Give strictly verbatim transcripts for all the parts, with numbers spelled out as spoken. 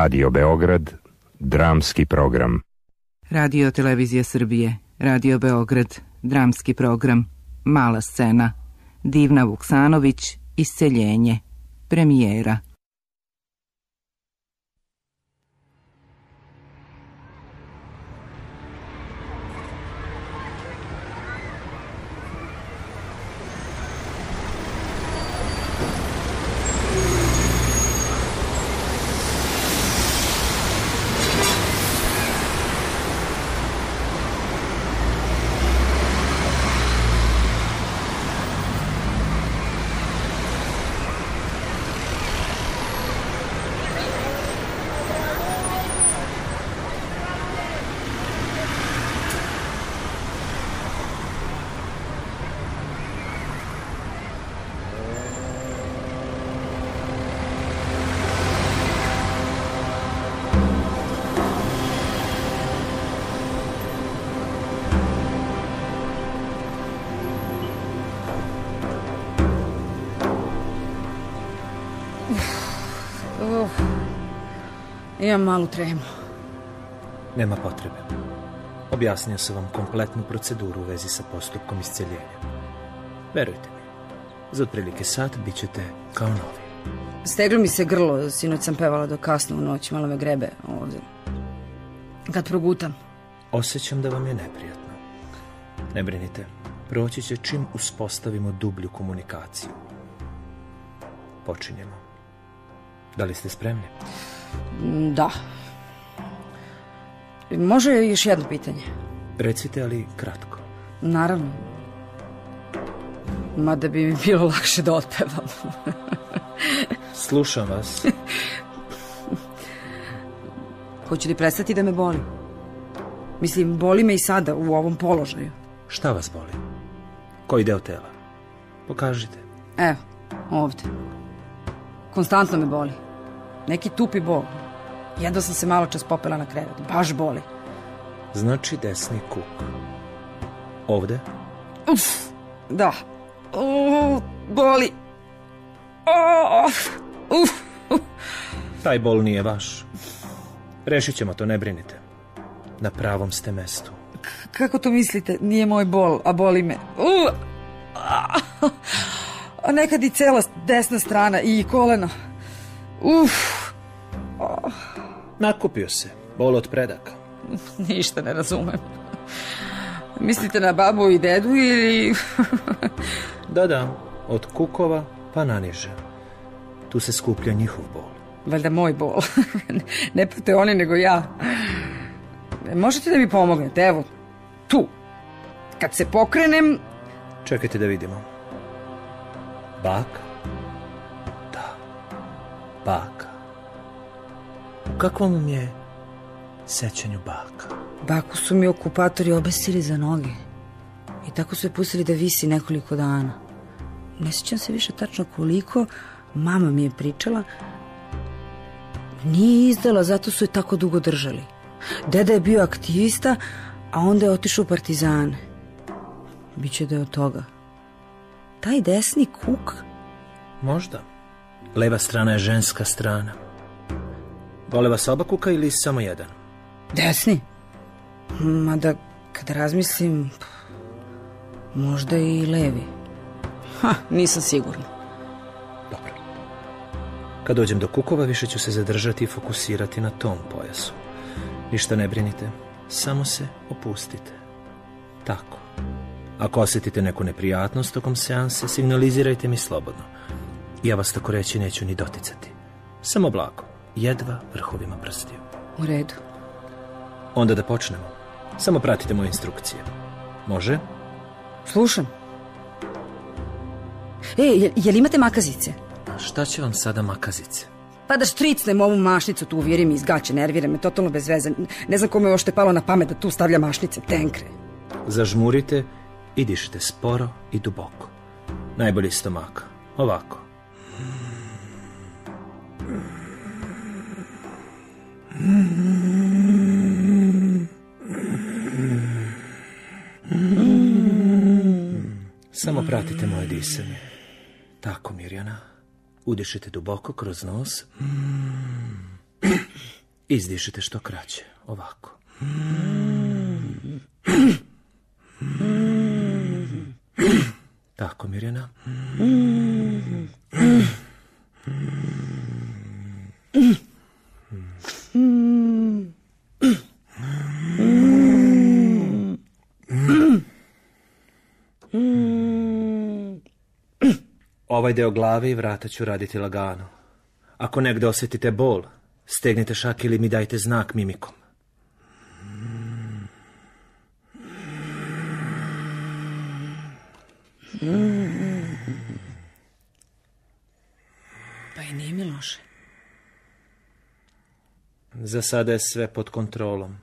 Radio Beograd, dramski program. Radio Televizija Srbije, Radio Beograd, dramski program, Mala scena, Divna Vuksanović, Isceljenje, premijera. Imam malu tremu. Nema potrebe. Objasnio sam vam kompletnu proceduru u vezi sa postupkom isceljenja. Verujte mi, za otprilike sat bit ćete kao novi. Steglo mi se grlo, sinoć sam pevala do kasno u noći, malo me grebe ovdje. Kad progutam. Osjećam da vam je neprijatno. Ne brinite, proći će čim uspostavimo dublju komunikaciju. Počinjemo. Da li ste spremni? Da. Može još jedno pitanje? Recite, ali kratko. Naravno. Mada bi mi bilo lakše da otpevam. Slušam vas. Hoću li prestati da me boli? Mislim, boli me i sada u ovom položaju. Šta vas boli? Koji deo tela? Pokažite. Evo, ovdje. Konstantno me boli. Neki tupi bol. Jedva sam se malo čas popela na krevet. Baš boli. Znači desni kuk. Ovde? Uf, da. Uf, boli. Uf, uf. Taj bol nije vaš. Rešit ćemo to, ne brinite. Na pravom ste mestu. Kako to mislite? Nije moj bol, a boli me. Uf. A nekad i cela desna strana i koleno. Uff. Nakupio se, bol od predaka. Ništa ne razumem. Mislite na babu i dedu ili... Da, da, od kukova pa naniže. Tu se skuplja njihov bol. Valjda moj bol. Ne pate oni nego ja. Možete da mi pomognete, evo, tu. Kad se pokrenem... Čekajte da vidimo. Bak? Baka. U kakvom vam je sećanju baka? Baku su mi okupatori obesili za noge i tako su je pustili da visi nekoliko dana. Ne sjećam se više tačno koliko, mama mi je pričala. Nije izdala, zato su je tako dugo držali. Deda je bio aktivista, a onda je otišao u partizane. Biće da je od toga. Taj desni kuk? Možda. Leva strana je ženska strana. Bole vas oba kuka ili samo jedan? Desni. Mada, kada razmislim, možda i levi. Ha, nisam sigurna. Dobro. Kad dođem do kukova, više ću se zadržati i fokusirati na tom pojasu. Ništa ne brinite, samo se opustite. Tako. Ako osjetite neku neprijatnost tokom seanse, signalizirajte mi slobodno. Ja vas tako reći neću ni doticati. Samo blago, jedva vrhovima prstiju. U redu. Onda da počnemo. Samo pratite moje instrukcije. Može? Slušam. E, jel imate makazice? A šta će vam sada makazice? Pa da štricnem ovu mašnicu, tu uvjerim i izgače, nervira me, totalno bez veze. Ne znam kome je ošte palo na pamet da tu stavlja mašnice, tenkre. Zažmurite i dišite sporo i duboko. Najbolje iz stomaka. Ovako. Samo pratite moje disanje. Tako, Mirjana. Udišite duboko kroz nos. Izdišite što kraće, ovako. Tako, Mirjana. Ovaj deo glave i vrata ću raditi lagano. Ako negde osjetite bol, stegnite šak ili mi dajte znak mimikom. Pa i nije mi loše. Za sada je sve pod kontrolom.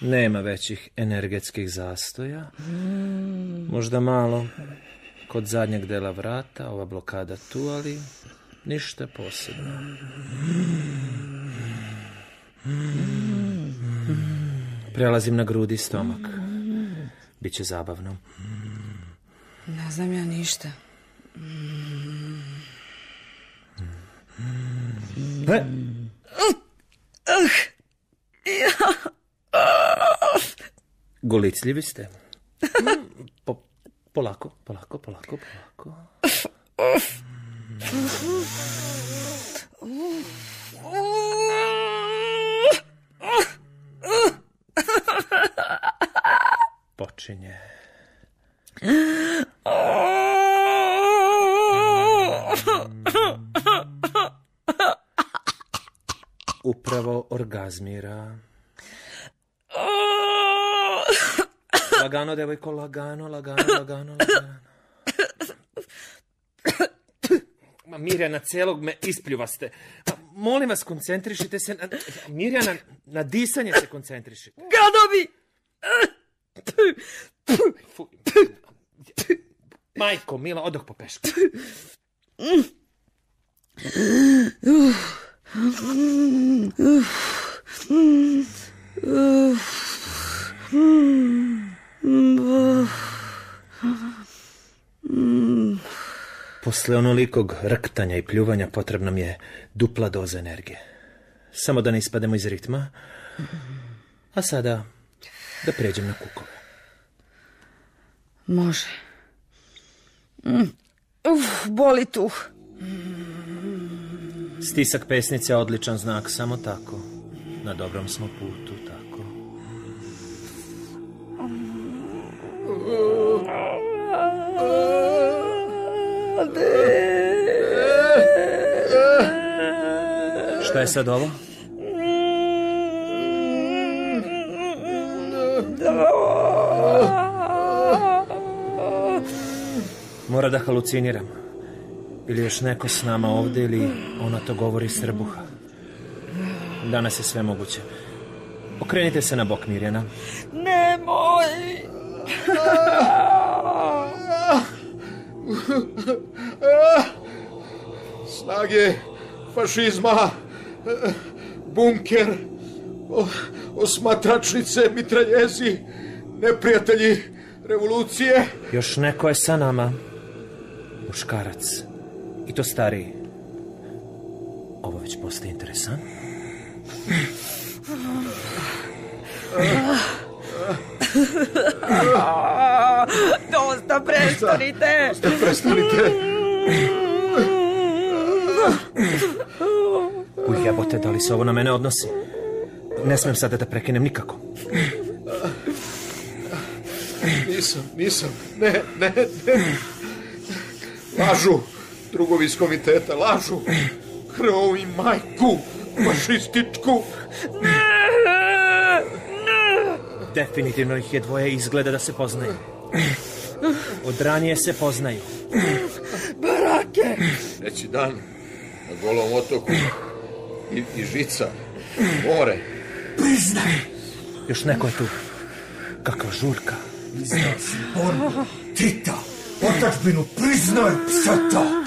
Nema većih energetskih zastoja. Možda malo kod zadnjeg dela vrata, ova blokada tu, ali ništa posebno. Prelazim na grudi i stomak. Biće zabavno. Ne znam ja ništa. Ne? Golicljivi ste. Po... Polako, polako, polako, polako. Počinje. Upravo orgazmira. Lagano, devojko, lagano, lagano, lagano, lagano. Ma, Mirjana, celog me ispljuvaste. Molim vas, koncentrišite se. Na... Mirjana, na disanje se koncentrišite. Gadovi! Majko, mila, odoh po pešku. Posle onolikog rktanja i pljuvanja potrebna mi je dupla doza energije. Samo da ne ispademo iz ritma. A sada da pređem na kukove. Može. Uf, boli tu. Stisak pesnice je odličan znak, samo tako. Na dobrom smo putu, tako. Šta je sad ovo? Mora da haluciniram. Ili još neko s nama ovde, ili ona to govori srbuha. Danas je sve moguće. Okrenite se na bok, Mirjana. Nemoj! Snage fašizma, bunker, osmatračnice, mitraljezi, neprijatelji revolucije. Još neko je sa nama. Muškarac. I to stariji. Ovo već postaje interesant. Dosta, prestanite! Dosta, prestanite! Ujebote, da li se ovo na mene odnosi? Ne smem sada da prekinem nikako. Nisam, nisam. Ne, ne, ne. Lažu. Drugovi iz komiteta lažu. Krvu i majku. Fašističku. Definitivno ih je dvoje, izgleda da se poznaju. Od ranije se poznaju. Barake! Treći dan na Golom otoku. I, i žica. More. Priznaj! Još neko je tu. Kakva žurka. Priznaj si borbu. Tita! Otačbinu, priznaj psata!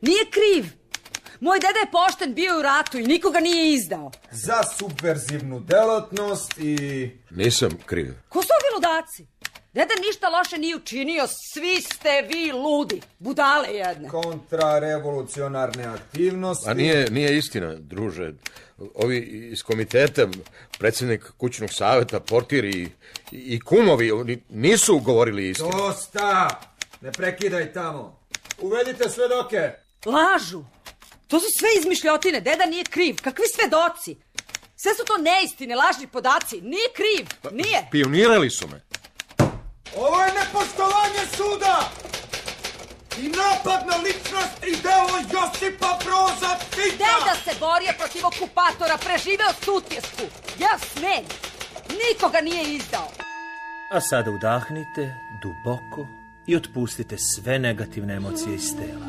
Nije kriv. Moj deda je pošten, bio u ratu i nikoga nije izdao. Za subverzivnu delatnost i... Nisam kriv. Ko su ovi ludaci? Deda ništa loše nije učinio, svi ste vi ludi, budale jedne. Kontrarevolucionarne aktivnosti. A nije, nije istina, druže. Ovi iz komiteta, predsjednik kućnog savjeta, portiri i kumovi, oni nisu govorili istinu. Dosta! Ne prekidaj tamo. Uvedite svedoke. Lažu. To su sve izmišljotine, deda nije kriv. Kakvi svedoci? Sve su to neistine, lažni podaci. Nije kriv, nije. Pionirali su me. Ovo je nepoštovanje suda i napad na ličnost i delo Josipa Broza Tita. Deda se borio protiv okupatora, preživeo sutjesku. Ja smen, nikoga nije izdao. A sada udahnite duboko i otpustite sve negativne emocije iz tela.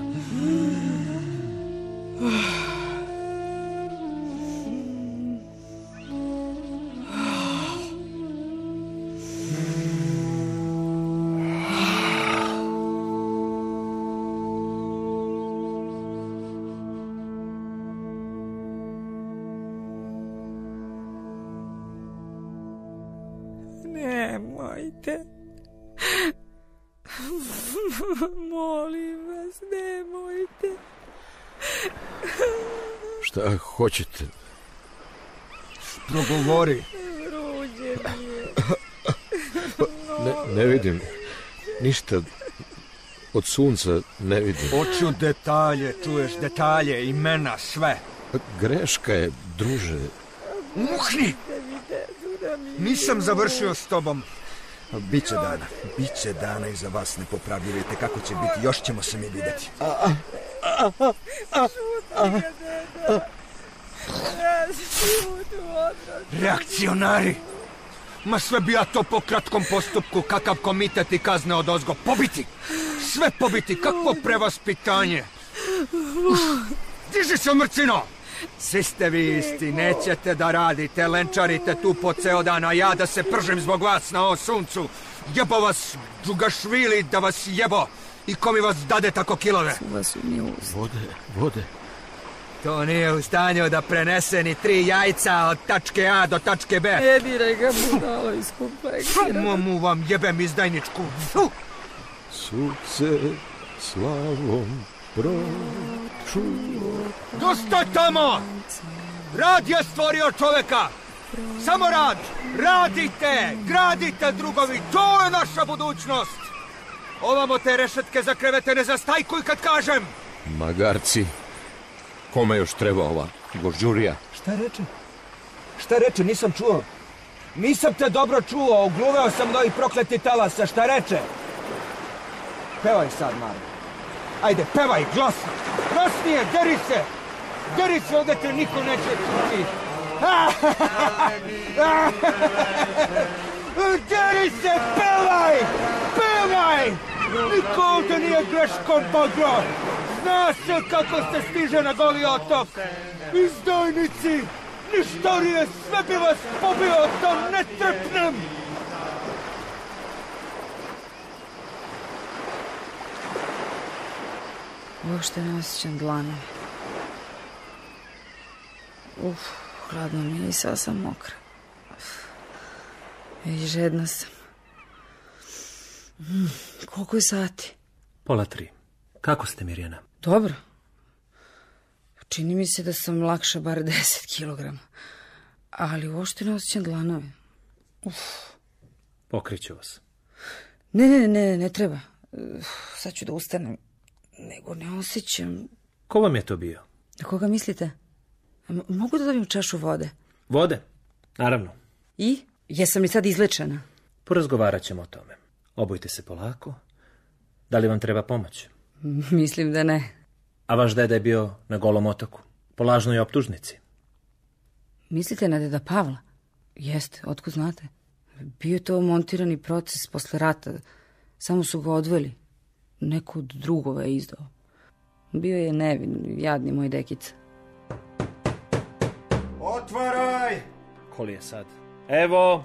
Nemojte. Molim vas, nemojte. Šta hoćete? Progovori. Ruđe mi je. Ne, ne vidim. Ništa. Od sunca ne vidim. Hoću detalje, čuješ, detalje, imena, sve. Greška je, druže. Muhni! Nisam završio s tobom. Biće dana, biće dana i za vas, ne popravljujete kako će biti, još ćemo se mi vidjeti. Reakcionari! Ma sve bi ja to po kratkom postupku, kakav komitet i kazne od ozgo, pobiti! Sve pobiti, kakvo prevaspitanje! Diži se, mrcino! Svi ste vi isti, nećete da radite, lenčarite tu po ceo dan, a ja da se pržim zbog vas na ovom suncu. Jebo vas, Dugašvili, da vas jebo, i ko mi vas dade tako kilove? Vode, vode. To nije u stanju da prenese ni tri jajca od tačke A do tačke B. Ne diraj ga, budalo iskompleksirano. Momu vam jebem izdajničku. Suce slavom pročulo. Dosta tamo! Rad je stvorio čoveka! Samo rad! Radite! Gradite, drugovi! To je naša budućnost! Ovamo te rešetke za krevete, ne zastajkuj kad kažem! Magarci, kome još treba ova gožđurija? Šta reče? Šta reče? Nisam čuo. Nisam te dobro čuo, ogluveo sam do ovih prokleti talasa. Šta reče? Pevaj sad, Mara. Ajde, pevaj, glasno! Glasnije, deri se! Deri se, ovdje te niko neće čuti! Deri se, pevaj! Pevaj! Niko ovdje nije greškom bogro! Zna se kako se stiže na Goli otok! Izdajnici! Ništarije, sve bi vas pobio, da ne trepnem! Uopšte ne osjećam dlane. Uf, hladno mi je i sada sam mokra. I žedna sam. Koliko je sati? Pola tri. Kako ste, Mirjana? Dobro. Čini mi se da sam lakša bar deset kilograma. Ali uopšte ne osjećam dlanove. Uf. Pokriću vas. Ne, ne, ne, ne treba. Sad ću da ustanem. Nego ne osjećam. Ko vam je to bio? Na koga mislite? Mogu da dobijem čašu vode? Vode? Naravno. I? Jesam li sad izlečena? Porazgovarat ćemo o tome. Obujte se polako. Da li vam treba pomoć? Mislim da ne. A vaš deda je bio na Golom otoku. Po lažnoj optužnici. Mislite na deda Pavla? Jeste, otkud znate? Bio je to montirani proces posle rata. Samo su ga odveli. Neko od drugova je izdao. Bio je nevin, jadni moj dekica. Otvaraj! Koli je sad? Evo!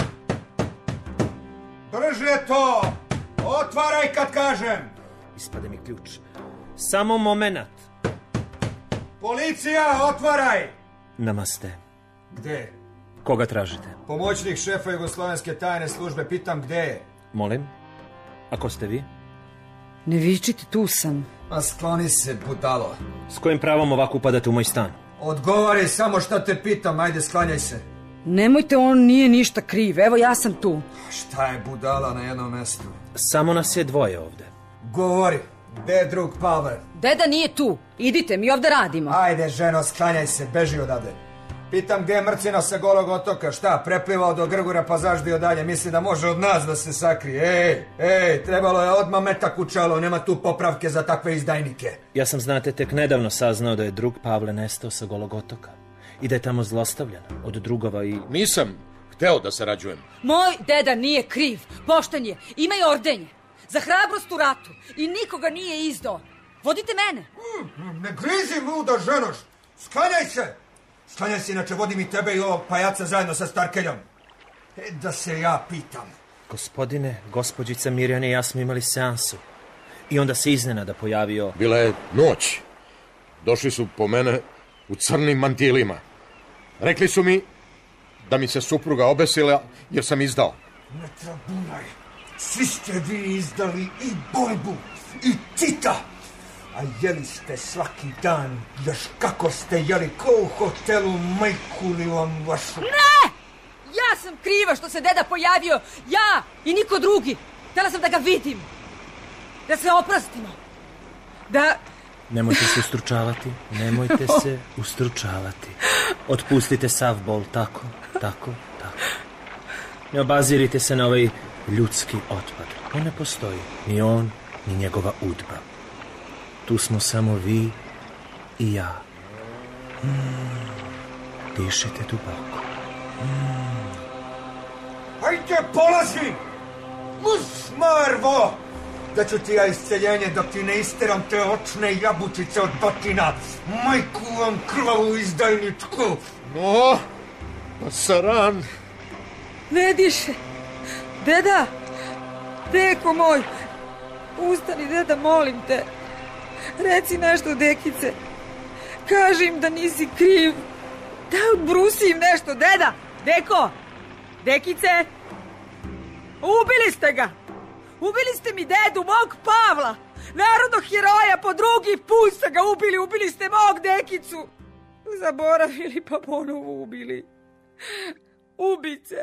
Brže to! Otvaraj kad kažem! Ispade mi ključ. Samo moment. Policija, otvaraj! Namaste. Gde? Koga tražite? Pomoćnik šefa Jugoslavenske tajne službe, pitam gde je. Molim? A ko ste vi? Ne vičite, tu sam. A skloni se, budalo. S kojim pravom ovako upadate u moj stan? Odgovari samo šta te pitam, ajde sklanjaj se. Nemojte, on nije ništa kriv, evo ja sam tu. Šta je budala na jednom mestu? Samo nas je dvoje ovde. Govori, gde je drug Pavle? Deda nije tu, idite, mi ovde radimo. Ajde ženo, sklanjaj se, beži odavde. Pitam gde je mrcina sa Golog otoka, šta, preplivao do Grgura pa zaždio dalje, misli da može od nas da se sakrije. Ej, ej, trebalo je odmah metak u čelo, nema tu popravke za takve izdajnike. Ja sam, znate, tek nedavno saznao da je drug Pavle nestao sa Golog otoka i da je tamo zlostavljena od drugova i... Nisam hteo da sarađujem. Moj deda nije kriv, pošten je, ima i ordenje za hrabrost u ratu i nikoga nije izdao. Vodite mene. Mm, ne grizi, luda ženoš, sklanjaj se. Sklanjaj se, inače vodim i tebe i ovog pajaca zajedno sa Starkeljom. E, da se ja pitam. Gospodine, gospođica Mirjana i ja smo imali seansu. I onda se iznenada pojavio... Bila je noć. Došli su po mene u crnim mantilima. Rekli su mi da mi se supruga obesila jer sam izdao. Ne trabunaj. Svi ste vi izdali i Bojbu i Tita. A jeli ste svaki dan, još kako ste jeli, ko u hotelu, majku li vam vašu... Ne! Ja sam kriva što se deda pojavio, ja i niko drugi. Htela sam da ga vidim, da se oprostimo, da... Nemojte se ustručavati, nemojte se ustručavati. Otpustite sav bol, tako, tako, tako. Ne obazirite se na ovaj ljudski otpad. On ne postoji, ni on, ni njegova udba. Tu smo samo vi i ja. Mm. Dišite duboko. Mm. Hajde, polazi! Musmarvo! Da ću ti ja isceljenje dok ti ne isteram te očne jabučice od batina. Majku vam krvavu izdajničku! No, pasaran! Ne diše! Deda! Deko moj! Ustani, deda, molim te! Reci nešto, dekice. Kaži im da nisi kriv. Da odbrusi im nešto, deda. Deko, dekice. Ubili ste ga. Ubili ste mi dedu, mog Pavla, narodnog heroja, po drugi put ste ga ubili. Ubili ste mog dekicu. Zaboravili pa ponovo ubili. Ubice.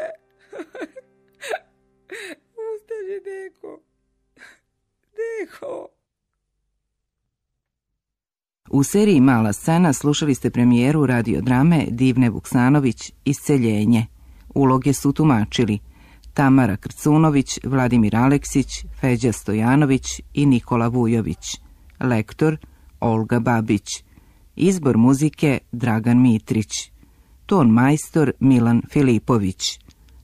Ustaže, Deko. Deko. U seriji Mala scena slušali ste premijeru radiodrame Divne Vuksanović Isceljenje. Uloge su tumačili Tamara Krcunović, Vladimir Aleksić, Feđa Stojanović i Nikola Vujović. Lektor Olga Babić. Izbor muzike Dragan Mitrić. Ton majstor Milan Filipović.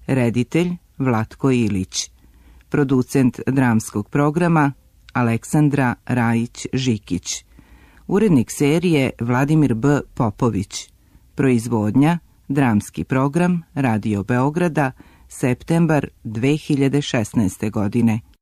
Reditelj Vlatko Ilić. Producent dramskog programa Aleksandra Rajić Žikić. Urednik serije Vladimir B. Popović. Proizvodnja, dramski program Radio Beograda, septembar dve hiljade šesnaeste godine.